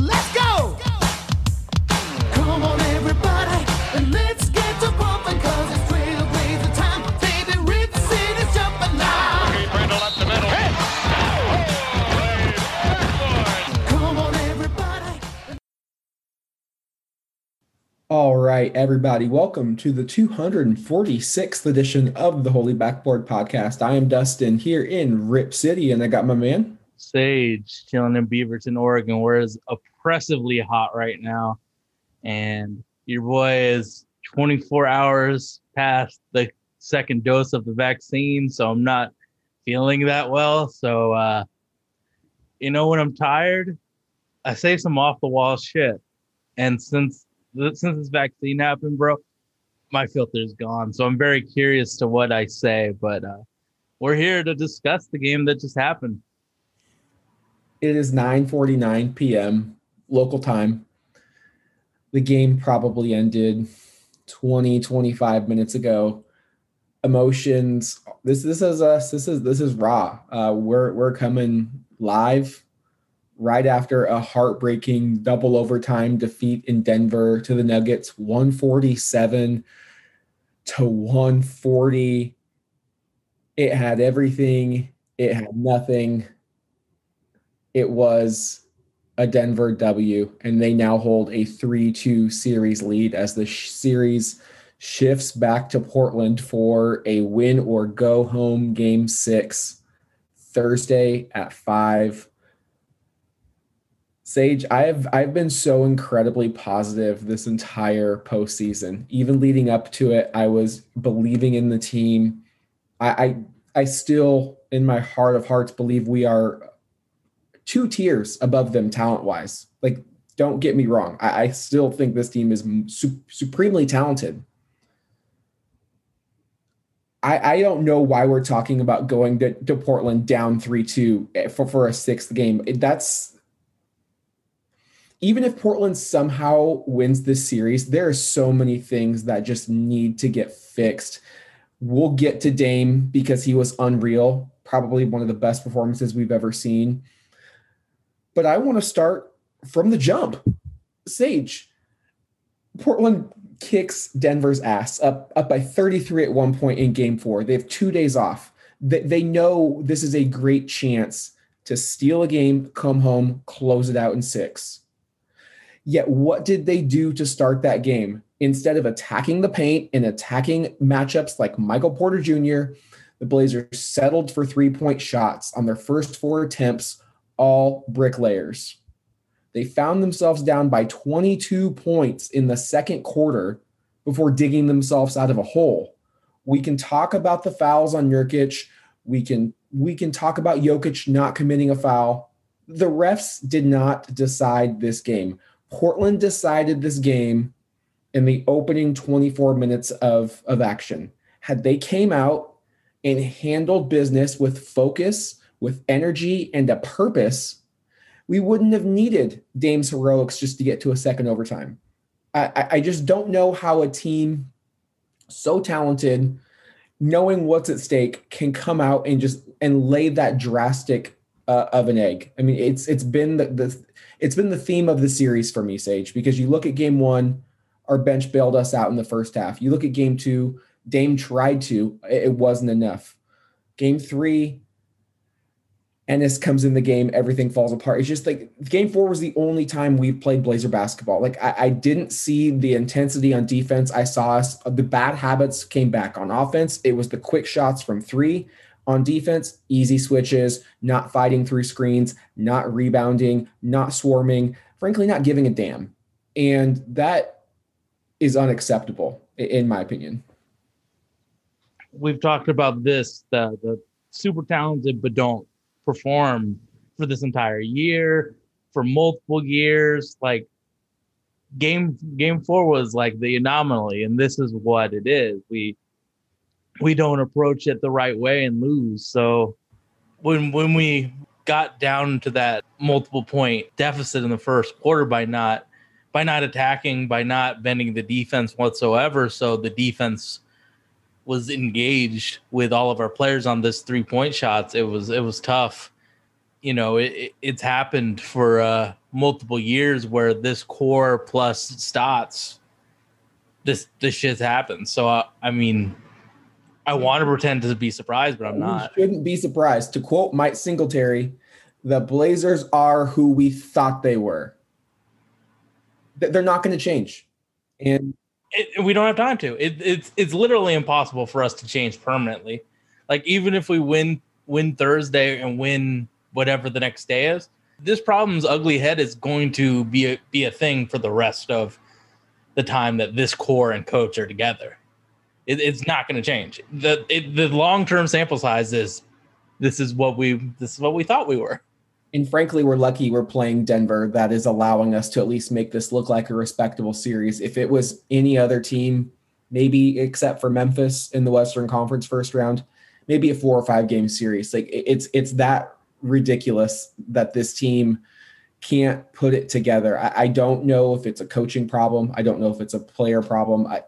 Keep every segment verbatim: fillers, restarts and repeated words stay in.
Let's go! Come on, everybody, and let's get to pumping, cause it's Trail Blazer time. Baby, Rip City's jumping now. Okay, Brandon up the middle. Hit! Oh, boy. Come on, everybody. All right, everybody, welcome to the two hundred forty-sixth edition of the Holy Backboard Podcast. I am Dustin here in Rip City, and I got my man Sage chilling in Beaverton, Oregon, where it's oppressively hot right now, and your boy is twenty-four hours past the second dose of the vaccine, so I'm not feeling that well. So uh you know, when I'm tired, I say some off the wall shit, and since since this vaccine happened, bro, my filter's gone, so I'm very curious to what I say. But uh we're here to discuss the game that just happened. It is nine forty-nine p.m. local time. The game probably ended twenty, twenty-five minutes ago. Emotions. This this is us. This is this is raw. Uh, we're we're coming live right after a heartbreaking double overtime defeat in Denver to the Nuggets, one forty-seven to one forty. It had everything. It had nothing. It was a Denver W, and they now hold a three two series lead as the sh- series shifts back to Portland for a win or go home game six Thursday at five. Sage, I've I've been so incredibly positive this entire postseason. Even leading up to it, I was believing in the team. I I, I still, in my heart of hearts, believe we are two tiers above them talent-wise. Like, don't get me wrong. I, I still think this team is su- supremely talented. I, I don't know why we're talking about going to, to Portland down three two for, for a sixth game. That's, even if Portland somehow wins this series, there are so many things that just need to get fixed. We'll get to Dame because he was unreal, probably one of the best performances we've ever seen. But I want to start from the jump. Sage, Portland kicks Denver's ass up, up by thirty-three at one point in game four. They have two days off. They, they know this is a great chance to steal a game, come home, close it out in six. Yet what did they do to start that game? Instead of attacking the paint and attacking matchups like Michael Porter Junior, the Blazers settled for three-point shots on their first four attempts, all bricklayers. They found themselves down by twenty-two points in the second quarter before digging themselves out of a hole. We can talk about the fouls on Nurkic. We can we can talk about Jokic not committing a foul. The refs did not decide this game. Portland decided this game in the opening twenty-four minutes of, of action. Had they came out and handled business with focus, with energy and a purpose, we wouldn't have needed Dame's heroics just to get to a second overtime. I, I just don't know how a team so talented, knowing what's at stake, can come out and just and lay that drastic uh, of an egg. I mean, it's it's been the, the it's been the theme of the series for me, Sage. Because you look at game one, our bench bailed us out in the first half. You look at game two, Dame tried to, it wasn't enough. Game three, Enes comes in the game, everything falls apart. It's just like game four was the only time we've played Blazer basketball. Like I, I didn't see the intensity on defense. I saw us, the bad habits came back on offense. It was the quick shots from three. On defense, easy switches, not fighting through screens, not rebounding, not swarming, frankly, not giving a damn. And that is unacceptable in my opinion. We've talked about this, the, the super talented, but don't perform for this entire year, for multiple years. Like game game four was like the anomaly, and this is what it is. We we don't approach it the right way and lose. So when when we got down to that multiple point deficit in the first quarter by not by not attacking, by not bending the defense whatsoever, so the defense was engaged with all of our players on this three point shots. It was, it was tough. you know, it, it's happened for uh, multiple years where this core plus Stotts, this this shit's happened. So, uh, I mean, I want to pretend to be surprised, but I'm not. You shouldn't be surprised. To quote Mike Singletary, the Blazers are who we thought they were. They're not going to change. And it, we don't have time to. It, it's it's literally impossible for us to change permanently. Like, even if we win win Thursday and win whatever the next day is, this problem's ugly head is going to be a, be a thing for the rest of the time that this core and coach are together. It, it's not going to change. The it, the long-term sample size is this is what we this is what we thought we were. And frankly, we're lucky we're playing Denver. That is allowing us to at least make this look like a respectable series. If it was any other team, maybe except for Memphis in the Western Conference first round, maybe a four or five game series. Like, it's it's that ridiculous that this team can't put it together. I, I don't know if it's a coaching problem. I don't know if it's a player problem. I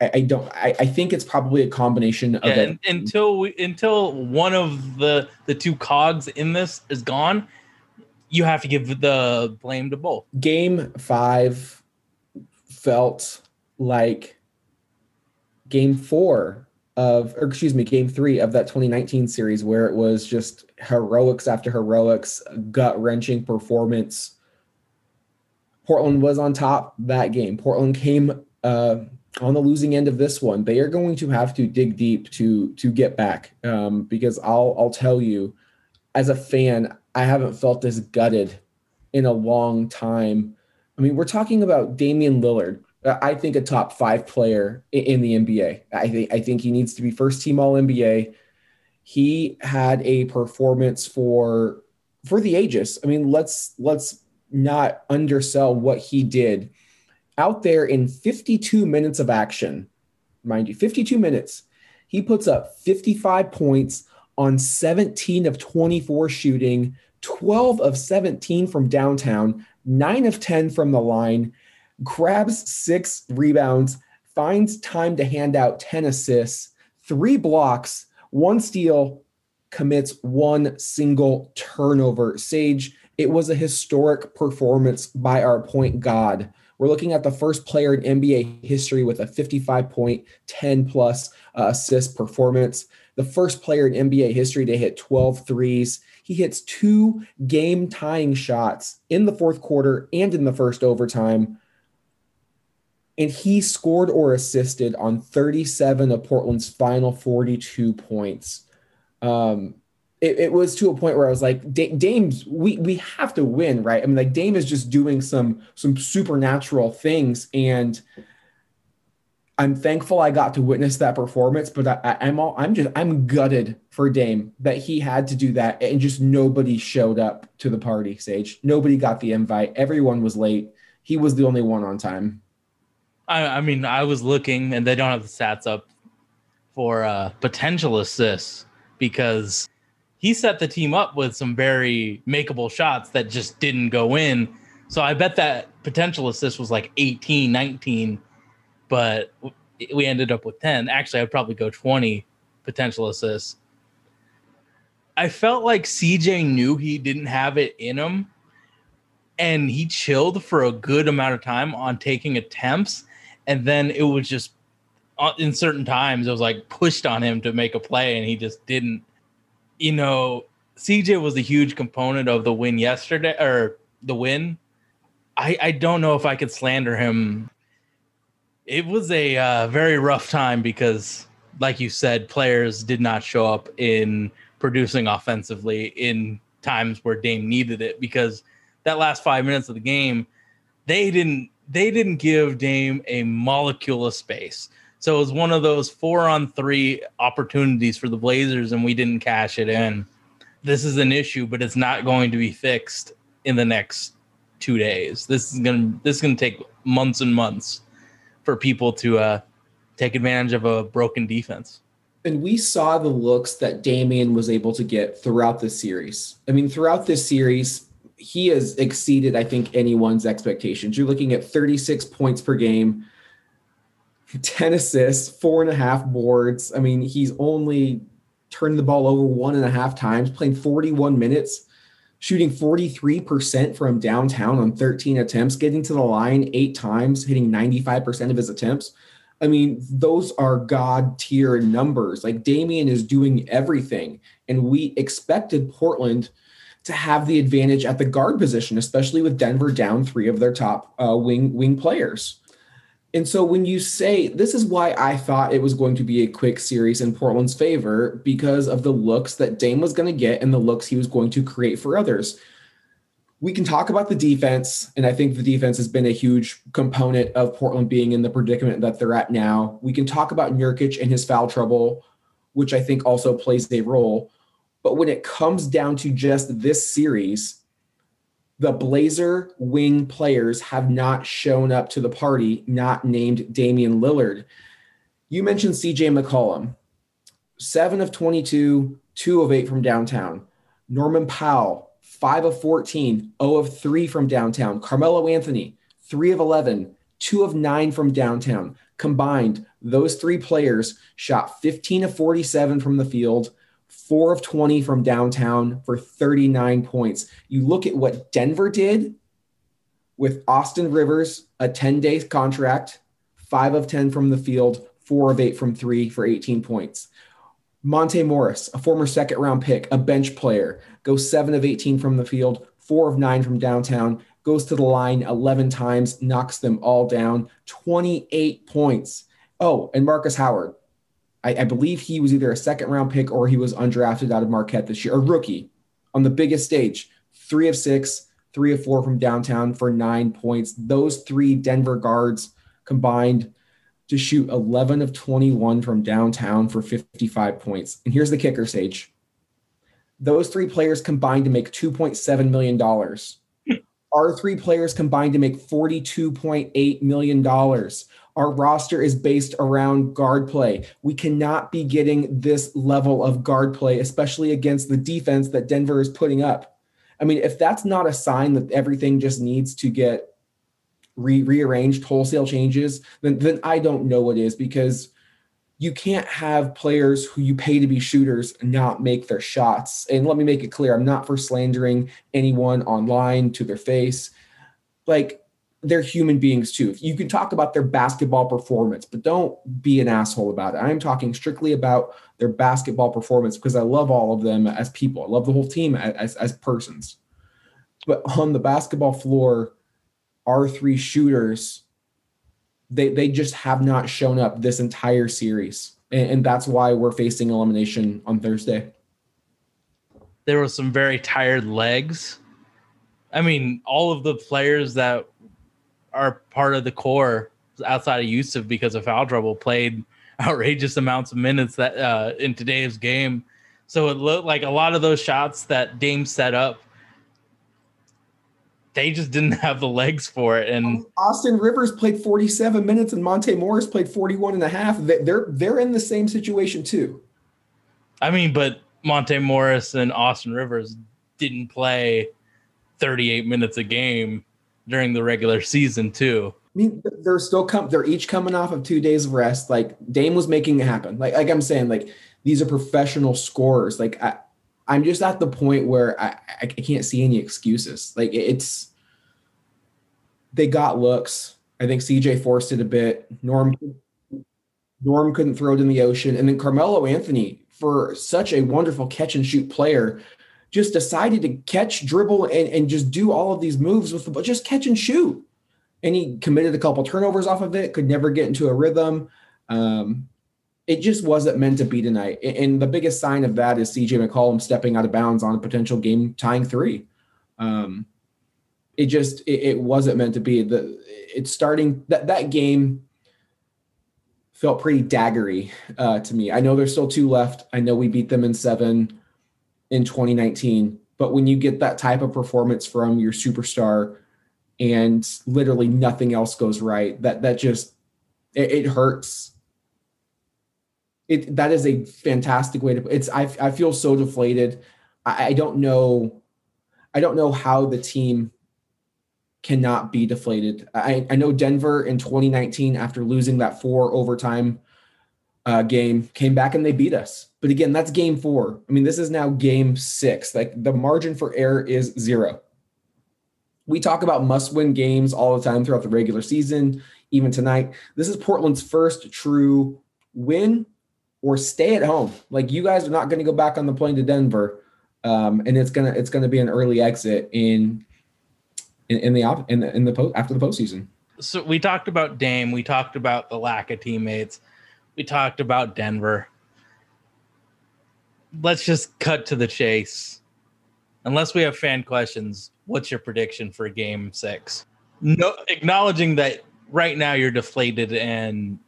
I, I don't. I, I think it's probably a combination of yeah, it. Until we, until one of the the two cogs in this is gone, you have to give the blame to both. Game five felt like game four of, or excuse me, game three of that twenty nineteen series, where it was just heroics after heroics, gut-wrenching performance. Portland was on top that game. Portland came uh, on the losing end of this one. They are going to have to dig deep to to get back um, because I'll I'll tell you, as a fan, I haven't felt this gutted in a long time. I mean, we're talking about Damian Lillard, I think a top five player in the N B A. I think I think he needs to be first team All N B A. He had a performance for for the ages. I mean, let's let's not undersell what he did out there in fifty-two minutes of action. Mind you, fifty-two minutes. He puts up fifty-five points on seventeen of twenty-four shooting, twelve of seventeen from downtown, nine of ten from the line, grabs six rebounds, finds time to hand out ten assists, three blocks, one steal, commits one single turnover. Sage, it was a historic performance by our point guard. We're looking at the first player in N B A history with a fifty-five point, ten plus uh, assist performance. The first player in N B A history to hit twelve threes. He hits two game-tying shots in the fourth quarter and in the first overtime. And he scored or assisted on thirty-seven of Portland's final forty-two points. Um, it, it was to a point where I was like, Dame's, we we have to win, right? I mean, like, Dame is just doing some some supernatural things. And I'm thankful I got to witness that performance, but I, I, I'm all I'm just I'm gutted for Dame that he had to do that. And just nobody showed up to the party, Sage. Nobody got the invite. Everyone was late. He was the only one on time. I mean, I was looking, and they don't have the stats up for uh, potential assists because he set the team up with some very makeable shots that just didn't go in. So I bet that potential assist was like eighteen, nineteen, but we ended up with ten. Actually, I'd probably go twenty potential assists. I felt like C J knew he didn't have it in him, and he chilled for a good amount of time on taking attempts. And then it was just, in certain times, it was like pushed on him to make a play, and he just didn't. You know, C J was a huge component of the win yesterday, or the win. I, I don't know if I could slander him. It was a uh, very rough time because, like you said, players did not show up in producing offensively in times where Dame needed it, because that last five minutes of the game, they didn't. They didn't give Dame a molecule of space. So it was one of those four on three opportunities for the Blazers, and we didn't cash it in. This is an issue, but it's not going to be fixed in the next two days. This is gonna this is gonna take months and months for people to uh, take advantage of a broken defense. And we saw the looks that Damian was able to get throughout this series. I mean, throughout this series, he has exceeded, I think, anyone's expectations. You're looking at thirty-six points per game, ten assists, four and a half boards. I mean, he's only turned the ball over one and a half times, playing forty-one minutes. shooting forty-three percent from downtown on thirteen attempts, getting to the line eight times, hitting ninety-five percent of his attempts. I mean, those are God tier numbers. Like, Damian is doing everything. And we expected Portland to have the advantage at the guard position, especially with Denver down three of their top uh, wing wing players. And so when you say, this is why I thought it was going to be a quick series in Portland's favor, because of the looks that Dame was going to get and the looks he was going to create for others. We can talk about the defense, and I think the defense has been a huge component of Portland being in the predicament that they're at now. We can talk about Nurkić and his foul trouble, which I think also plays a role. But when it comes down to just this series, the Blazer wing players have not shown up to the party, not named Damian Lillard. You mentioned C J McCollum, seven of twenty-two, two of eight from downtown. Norman Powell, five of fourteen, zero of three from downtown. Carmelo Anthony, three of eleven, two of nine from downtown. Combined, those three players shot fifteen of forty-seven from the field, four of twenty from downtown for thirty-nine points. You look at what Denver did with Austin Rivers, a ten-day contract, five of ten from the field, four of eight from three for eighteen points. Monte Morris, a former second-round pick, a bench player, goes seven of eighteen from the field, four of nine from downtown, goes to the line eleven times, knocks them all down, twenty-eight points. Oh, and Markus Howard. I, I believe he was either a second-round pick or he was undrafted out of Marquette this year, a rookie on the biggest stage, three of six, three of four from downtown for nine points. Those three Denver guards combined to shoot eleven of twenty-one from downtown for fifty-five points. And here's the kicker, Sage. Those three players combined to make two point seven million dollars. Our three players combined to make forty-two point eight million dollars. Our roster is based around guard play. We cannot be getting this level of guard play, especially against the defense that Denver is putting up. I mean, if that's not a sign that everything just needs to get re- rearranged, wholesale changes, then, then I don't know what is, because you can't have players who you pay to be shooters not make their shots. And let me make it clear, I'm not for slandering anyone online to their face. Like, they're human beings too. You can talk about their basketball performance, but don't be an asshole about it. I'm talking strictly about their basketball performance, because I love all of them as people. I love the whole team as, as persons. But on the basketball floor, our three shooters, they, they just have not shown up this entire series. And, and that's why we're facing elimination on Thursday. There were some very tired legs. I mean, all of the players that are part of the core outside of Jusuf because of foul trouble played outrageous amounts of minutes that uh, in today's game. So it looked like a lot of those shots that Dame set up, they just didn't have the legs for it. And Austin Rivers played forty-seven minutes and Monte Morris played forty-one and a half. They're, they're in the same situation too. I mean, but Monte Morris and Austin Rivers didn't play thirty-eight minutes a game during the regular season too. I mean, they're still com- they're each coming off of two days of rest. Like, Dame was making it happen. Like, like I'm saying, like, these are professional scorers. Like, I, I'm just at the point where I, I can't see any excuses. Like, it's, they got looks. I think C J forced it a bit. Norm, Norm couldn't throw it in the ocean. And then Carmelo Anthony, for such a wonderful catch and shoot player, just decided to catch, dribble, and, and just do all of these moves with the ball, just catch and shoot. And he committed a couple turnovers off of it, could never get into a rhythm. Um, it just wasn't meant to be tonight. And the biggest sign of that is C J McCollum stepping out of bounds on a potential game tying three. Um, it just, it, it wasn't meant to be. The, it's starting, that, that game felt pretty daggery uh, to me. I know there's still two left. I know we beat them in seven in twenty nineteen, but when you get that type of performance from your superstar and literally nothing else goes right, that, that just, it, it hurts. It, that is a fantastic way to, it's, I I feel so deflated. I, I don't know. I don't know how the team cannot be deflated. I, I know Denver in twenty nineteen, after losing that four overtime uh, game, came back and they beat us. But again, that's game four. I mean, this is now game six. Like, the margin for error is zero. We talk about must-win games all the time throughout the regular season, even tonight. This is Portland's first true win or stay at home. Like, you guys are not going to go back on the plane to Denver, um, and it's gonna it's gonna be an early exit in in, in the op in the, in the post after the postseason. So we talked about Dame. We talked about the lack of teammates. We talked about Denver. Let's just cut to the chase. Unless we have fan questions, what's your prediction for game six? No, acknowledging that right now you're deflated and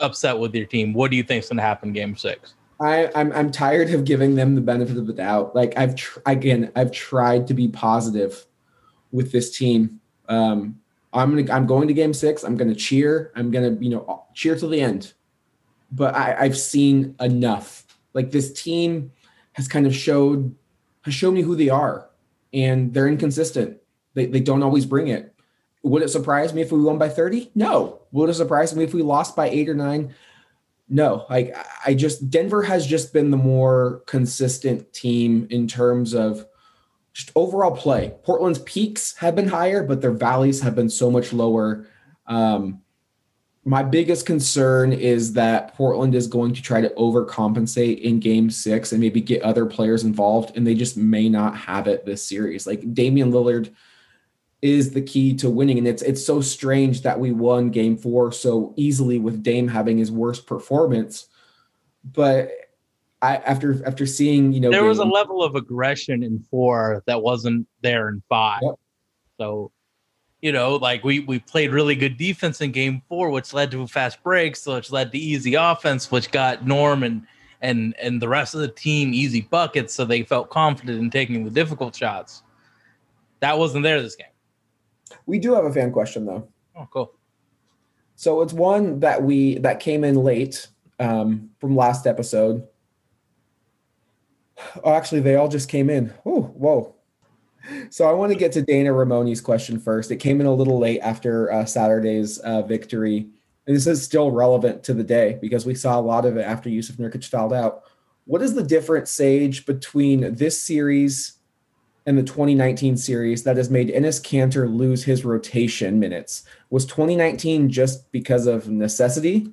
upset with your team. What do you think is going to happen game six? I, I'm I'm tired of giving them the benefit of the doubt. Like, I've tr- again, I've tried to be positive with this team. Um, I'm gonna I'm going to game six. I'm gonna cheer. I'm gonna you know cheer till the end. But I, I've seen enough. Like, this team has kind of showed has shown me who they are, and they're inconsistent. They they don't always bring it. Would it surprise me if we won by thirty? No. Would it surprise me if we lost by eight or nine? No. Like, I just, Denver has just been the more consistent team in terms of just overall play. Portland's peaks have been higher, but their valleys have been so much lower. Um, my biggest concern is that Portland is going to try to overcompensate in game six and maybe get other players involved, and they just may not have it this series. Like, Damian Lillard is the key to winning. And it's it's so strange that we won game four so easily with Dame having his worst performance. But I, after after seeing, you know, there game, was a level of aggression in four that wasn't there in five. Yep. So, you know, like we, we played really good defense in game four, which led to fast breaks, which led to easy offense, which got Norm and, and, and the rest of the team easy buckets. So they felt confident in taking the difficult shots. That wasn't there this game. We do have a fan question, though. Oh, cool. So it's one that we that came in late um, from last episode. Oh, actually, they all just came in. Oh, whoa. So I want to get to Dana Ramoni's question first. It came in a little late after uh, Saturday's uh, victory. And this is still relevant to the day because we saw a lot of it after Jusuf Nurkić fouled out. What is the difference, Sage, between this series and the twenty nineteen series that has made Enes Kanter lose his rotation minutes? Was twenty nineteen just because of necessity?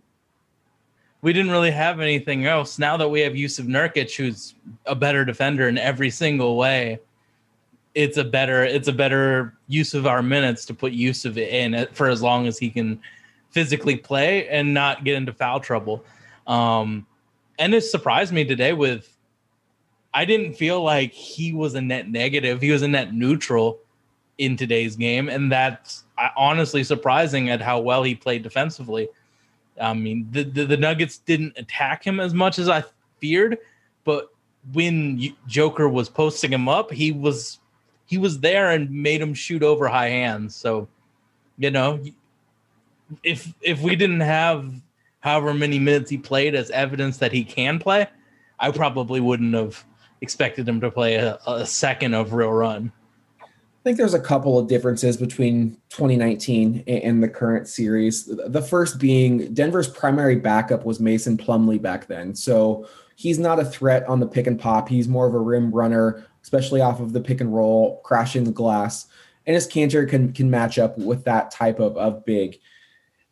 We didn't really have anything else. Now that we have Jusuf Nurkić, who's a better defender in every single way, it's a better it's a better use of our minutes to put Jusuf in for as long as he can physically play and not get into foul trouble. Um, and it surprised me today with, I didn't feel like he was a net negative. He was a net neutral in today's game. And that's honestly surprising at how well he played defensively. I mean, the, the, the Nuggets didn't attack him as much as I feared, but when Joker was posting him up, he was, he was there and made him shoot over high hands. So, you know, if, if we didn't have however many minutes he played as evidence that he can play, I probably wouldn't have expected him to play a, a second of real run. I think there's a couple of differences between twenty nineteen and the current series. The first being Denver's primary backup was Mason Plumlee back then. So he's not a threat on the pick and pop. He's more of a rim runner, especially off of the pick and roll, crashing the glass. And his Kanter can, can match up with that type of, of big.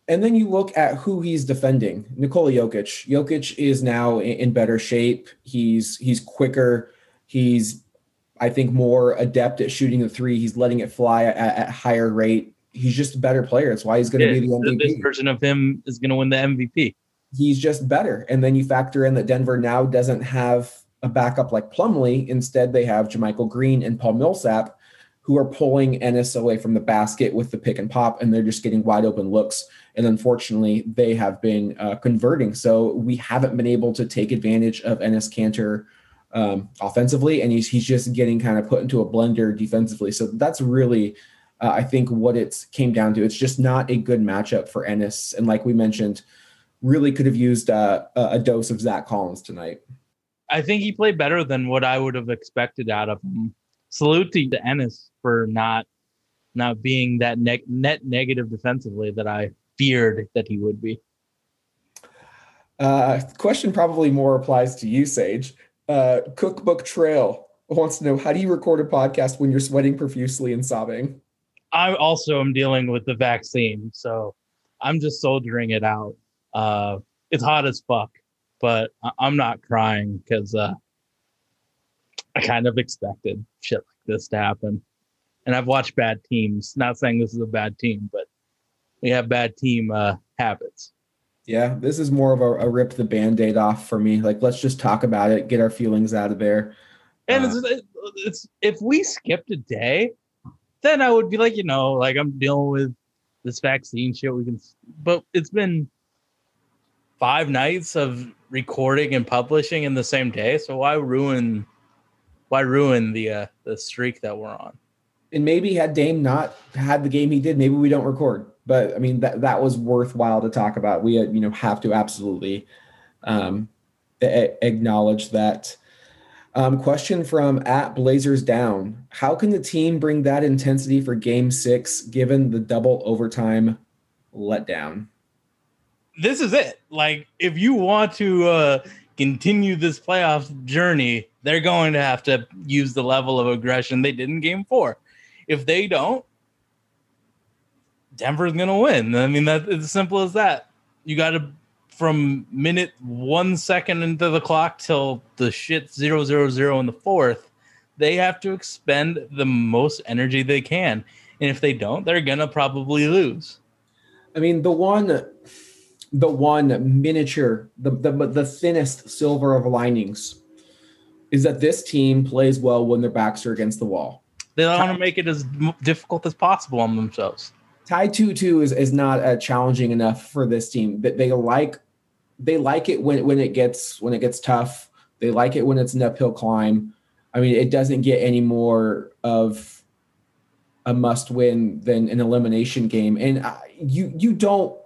And then you look at who he's defending. Nikola Jokic. Jokic is now in better shape. He's he's quicker. He's, I think, more adept at shooting the three. He's letting it fly at, at higher rate. He's just a better player. That's why he's going to yeah, be the M V P. This version of him is going to win the M V P. He's just better. And then you factor in that Denver now doesn't have a backup like Plumlee. Instead, they have JaMychal Green and Paul Millsap, who are pulling Enes away from the basket with the pick and pop, and they're just getting wide open looks. And unfortunately, they have been uh, converting. So we haven't been able to take advantage of Enes Kanter um, offensively, and he's, he's just getting kind of put into a blender defensively. So that's really, uh, I think, what it came down to. It's just not a good matchup for Enes. And like we mentioned, really could have used uh, a dose of Zach Collins tonight. I think he played better than what I would have expected out of him. Salute to Enes for not not being that ne- net negative defensively that I feared that he would be. Uh, question probably more applies to you, Sage. Uh, Cookbook Trail wants to know, how do you record a podcast when you're sweating profusely and sobbing? I also am dealing with the vaccine, so I'm just soldiering it out. Uh, it's hot as fuck, but I- I'm not crying because uh, I kind of expected shit like this to happen. And I've watched bad teams. Not saying this is a bad team, but we have bad team uh, habits. Yeah, this is more of a, a rip the Band-Aid off for me. Like, let's just talk about it, get our feelings out of there. And uh, it's, it's, if we skipped a day, then I would be like, you know, like I'm dealing with this vaccine shit. We can, but it's been five nights of recording and publishing in the same day. So why ruin, why ruin the uh, the streak that we're on? And maybe had Dame not had the game he did, maybe we don't record. But I mean, that that was worthwhile to talk about. We you know have to absolutely um, a- acknowledge that. Um, question from at Blazers Down. How can the team bring that intensity for game six, given the double overtime letdown? This is it. Like, if you want to uh, continue this playoff journey, they're going to have to use the level of aggression they did in game four. If they don't, Denver's going to win. I mean, that's as simple as that. You got to, from minute one second into the clock till the shit zero zero zero in the fourth, they have to expend the most energy they can. And if they don't, they're going to probably lose. I mean, the one, the one miniature, the, the, the thinnest silver of linings is that this team plays well when their backs are against the wall. They want to make it as difficult as possible on themselves. Tie two two is, is not uh, challenging enough for this team. That they like, they like it when when it gets when it gets tough. They like it when it's an uphill climb. I mean, it doesn't get any more of a must win than an elimination game. And I, you you don't.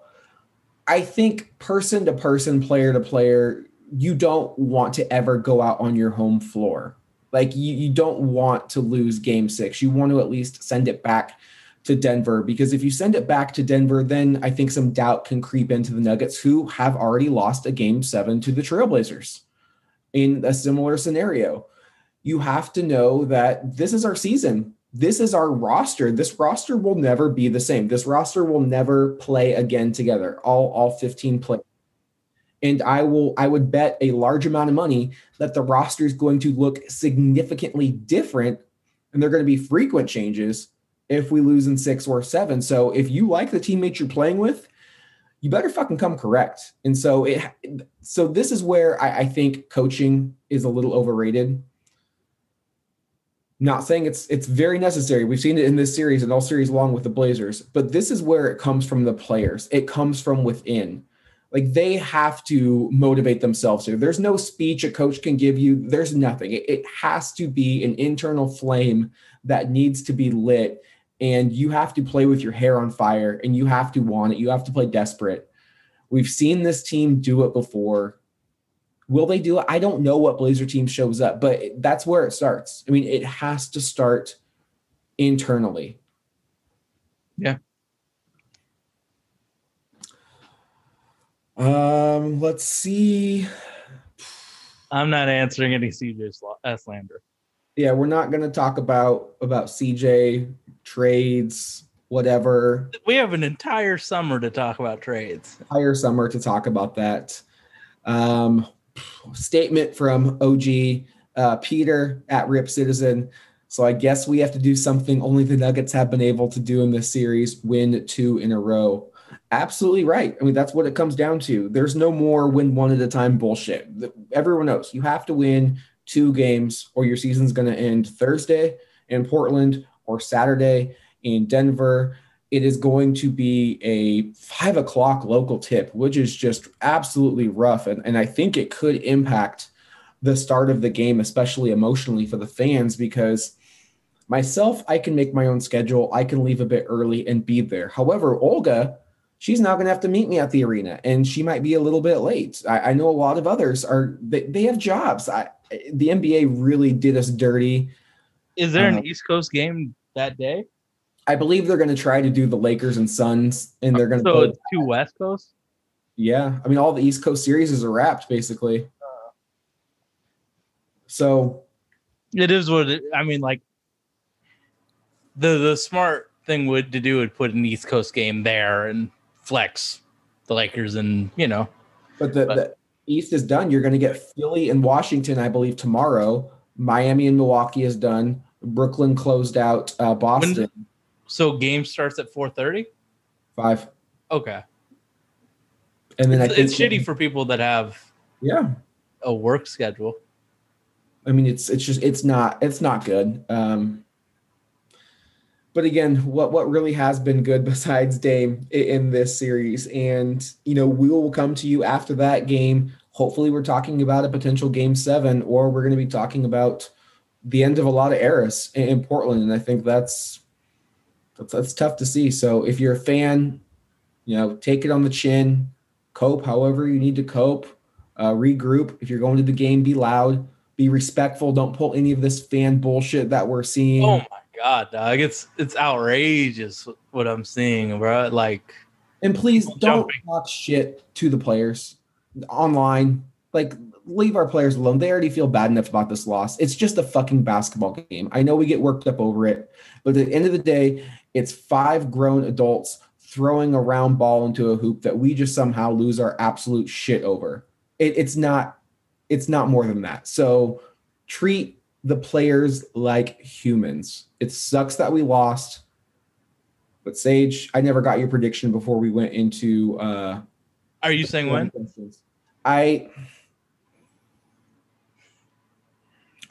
I think person to person, player to player, you don't want to ever go out on your home floor. Like you you don't want to lose game six. You want to at least send it back to Denver, because if you send it back to Denver, then I think some doubt can creep into the Nuggets, who have already lost a game seven to the Trailblazers in a similar scenario. You have to know that this is our season. This is our roster. This roster will never be the same. This roster will never play again together. All, all fifteen players. And I will, I would bet a large amount of money that the roster is going to look significantly different, and they're going to be frequent changes if we lose in six or seven. So if you like the teammates you're playing with, you better fucking come correct. And so it, so this is where I, I think coaching is a little overrated. Not saying it's, it's very necessary. We've seen it in this series and all series long with the Blazers, but this is where it comes from the players. It comes from within. Like, they have to motivate themselves here. There's no speech a coach can give you. There's nothing. It, it has to be an internal flame that needs to be lit. And you have to play with your hair on fire, and you have to want it. You have to play desperate. We've seen this team do it before. Will they do it? I don't know what Blazer team shows up, but that's where it starts. I mean, it has to start internally. Yeah. Um, let's see. I'm not answering any C J slander. Yeah, we're not going to talk about about C J, trades, whatever. We have an entire summer to talk about trades. Entire summer to talk about that. Um, statement from O G, uh, Peter at Rip Citizen. So I guess we have to do something only the Nuggets have been able to do in this series, win two in a row. Absolutely right. I mean, that's what it comes down to. There's no more win one at a time bullshit. Everyone knows you have to win two games or your season's going to end Thursday in Portland or Saturday in Denver. It is going to be a five o'clock local tip, which is just absolutely rough. And, and I think it could impact the start of the game, especially emotionally for the fans, because myself, I can make my own schedule. I can leave a bit early and be there. However, Olga, she's now going to have to meet me at the arena, and she might be a little bit late. I, I know a lot of others are, they, they have jobs. I, the N B A really did us dirty. Is there um, an East Coast game that day? I believe they're going to try to do the Lakers and Suns, and they're going to. So it's two West Coast? Yeah. I mean, all the East Coast series is wrapped, basically. Uh, so. It is what it, I mean, like, the the smart thing would to do would put an East Coast game there and flex the Lakers and, you know. But the, but, the East is done. You're going to get Philly and Washington, I believe, tomorrow. Miami and Milwaukee is done. Brooklyn closed out uh, Boston. When, so game starts at four thirty? Five. Okay. And then it's, I think it's shitty for people that have yeah a work schedule. I mean, it's it's just it's not it's not good. Um, but again, what what really has been good besides Dame in this series, and you know, we will come to you after that game. Hopefully, we're talking about a potential game seven, or we're going to be talking about the end of a lot of eras in Portland, and I think that's that's, that's tough to see. So if you're a fan, you know, take it on the chin. Cope however you need to cope. Uh, regroup. If you're going to the game, be loud. Be respectful. Don't pull any of this fan bullshit that we're seeing. Oh, my God, dog. It's it's outrageous what I'm seeing, bro. Like, and please don't jumping. talk shit to the players online. Like, leave our players alone. They already feel bad enough about this loss. It's just a fucking basketball game. I know we get worked up over it, but at the end of the day, it's five grown adults throwing a round ball into a hoop that we just somehow lose our absolute shit over. It, it's not, it's not more than that. So treat the players like humans. It sucks that we lost, but Sage, I never got your prediction before we went into, uh, are you saying when? I,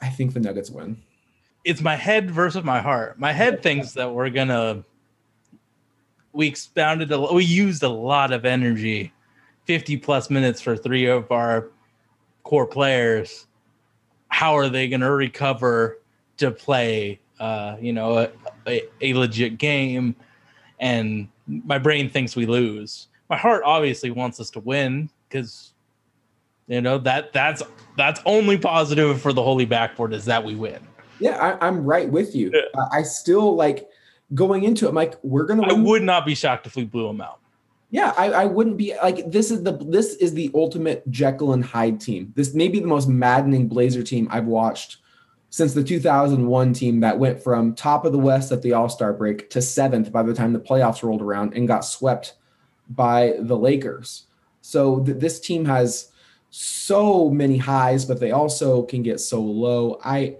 I think the Nuggets win. It's my head versus my heart. My head thinks that we're going to, We expounded, a, we used a lot of energy, fifty plus minutes for three of our core players. How are they going to recover to play, uh, you know, a, a, a legit game? And my brain thinks we lose. My heart obviously wants us to win because, you know, that that's that's only positive for the Holy Backboard is that we win. Yeah, I, I'm right with you. Yeah. Uh, I still like. Going into it, Mike, we're gonna. Win. I would not be shocked if we blew them out. Yeah, I, I wouldn't be like this is the this is the ultimate Jekyll and Hyde team. This may be the most maddening Blazer team I've watched since the two thousand one team that went from top of the West at the All-Star break to seventh by the time the playoffs rolled around and got swept by the Lakers. So th- this team has so many highs, but they also can get so low. I.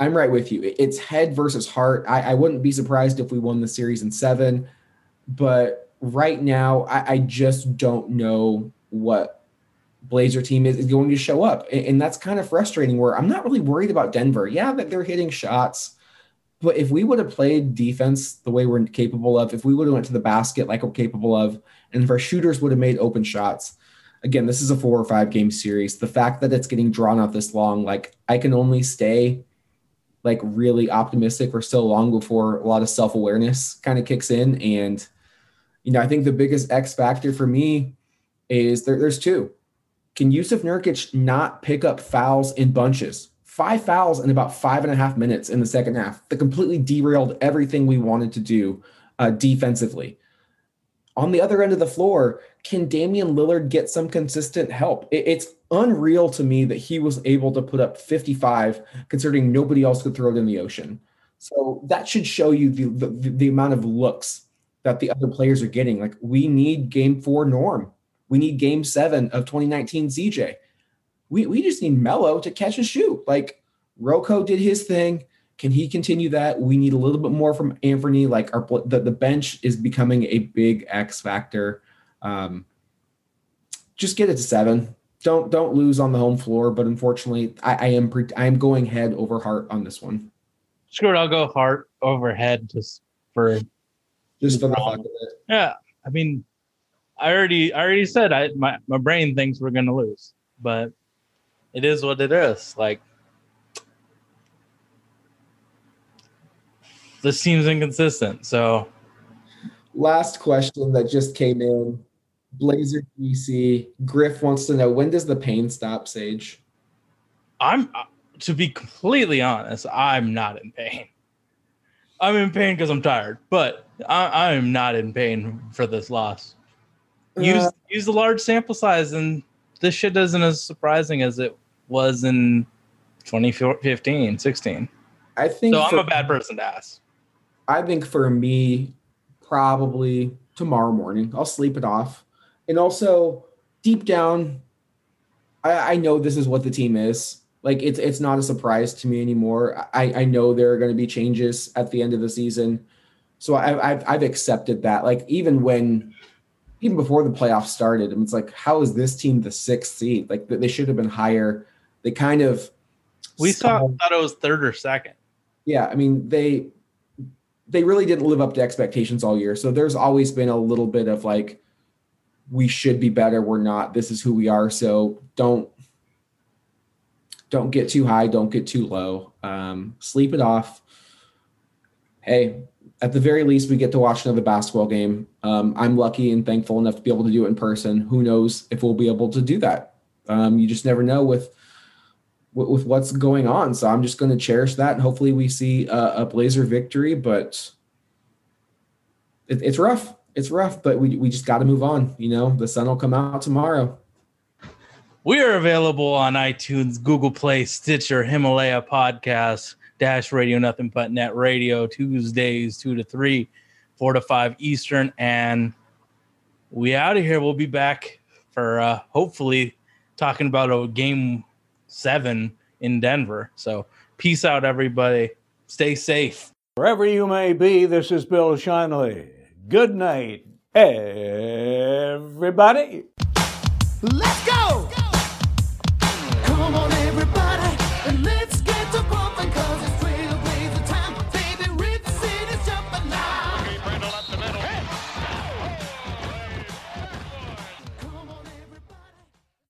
I'm right with you. It's head versus heart. I, I wouldn't be surprised if we won the series in seven, but right now I, I just don't know what Blazer team is, is going to show up. And, and that's kind of frustrating where I'm not really worried about Denver. Yeah, that they're hitting shots, but if we would have played defense the way we're capable of, if we would have went to the basket like we're capable of, and if our shooters would have made open shots, again, this is a four or five game series. The fact that it's getting drawn out this long, like I can only stay like really optimistic for so long before a lot of self-awareness kind of kicks in. And, you know, I think the biggest X factor for me is there, there's two. Can Jusuf Nurkić not pick up fouls in bunches? Five fouls in about five and a half minutes in the second half. That completely derailed everything we wanted to do uh, defensively. On the other end of the floor, can Damian Lillard get some consistent help? It, it's unreal to me that he was able to put up fifty-five, considering nobody else could throw it in the ocean. So that should show you the, the, the amount of looks that the other players are getting. Like, we need game four Norm. We need game seven of twenty nineteen C J. We, we just need Melo to catch and shoot. Like, Roko did his thing. Can he continue that? We need a little bit more from Anthony. Like our the, the bench is becoming a big X factor. Um, just get it to seven. Don't don't lose on the home floor. But unfortunately, I, I am pre- I am going head over heart on this one. Screw it, I'll go heart over head just for just for the fuck of it. Yeah, I mean, I already I already said I my, my brain thinks we're gonna lose, but it is what it is. Like. This seems inconsistent. So, last question that just came in, Blazer D C Griff wants to know, when does the pain stop, Sage? I'm to be completely honest, I'm not in pain. I'm in pain because I'm tired, but I, I'm not in pain for this loss. Use uh, use the large sample size, and this shit isn't as surprising as it was in twenty fifteen, sixteen I think so. For, I'm a bad person to ask. I think for me, probably tomorrow morning, I'll sleep it off. And also, deep down, I, I know this is what the team is. Like, it's it's not a surprise to me anymore. I, I know there are going to be changes at the end of the season. So I, I've I've accepted that. Like, even when, even before the playoffs started, I mean, it's like, how is this team the sixth seed? Like, they should have been higher. They kind of... We saw, thought it was third or second. Yeah, I mean, they they really didn't live up to expectations all year. So there's always been a little bit of like, we should be better. We're not. This is who we are. So don't don't get too high. Don't get too low. Um, sleep it off. Hey, at the very least, we get to watch another basketball game. Um, I'm lucky and thankful enough to be able to do it in person. Who knows if we'll be able to do that? Um, you just never know with with what's going on. So I'm just going to cherish that. And hopefully we see a, a Blazer victory, but it, it's rough. It's rough, but we we just got to move on. You know, the sun will come out tomorrow. We are available on iTunes, Google Play, Stitcher, Himalaya Podcast, Dash Radio, Nothing But Net Radio, Tuesdays, two to three, four to five Eastern. And we out of here. We'll be back for uh, hopefully talking about a game seven in Denver. So peace out, everybody. Stay safe. Wherever you may be, this is Bill Shinley. Good night, everybody. Let's go!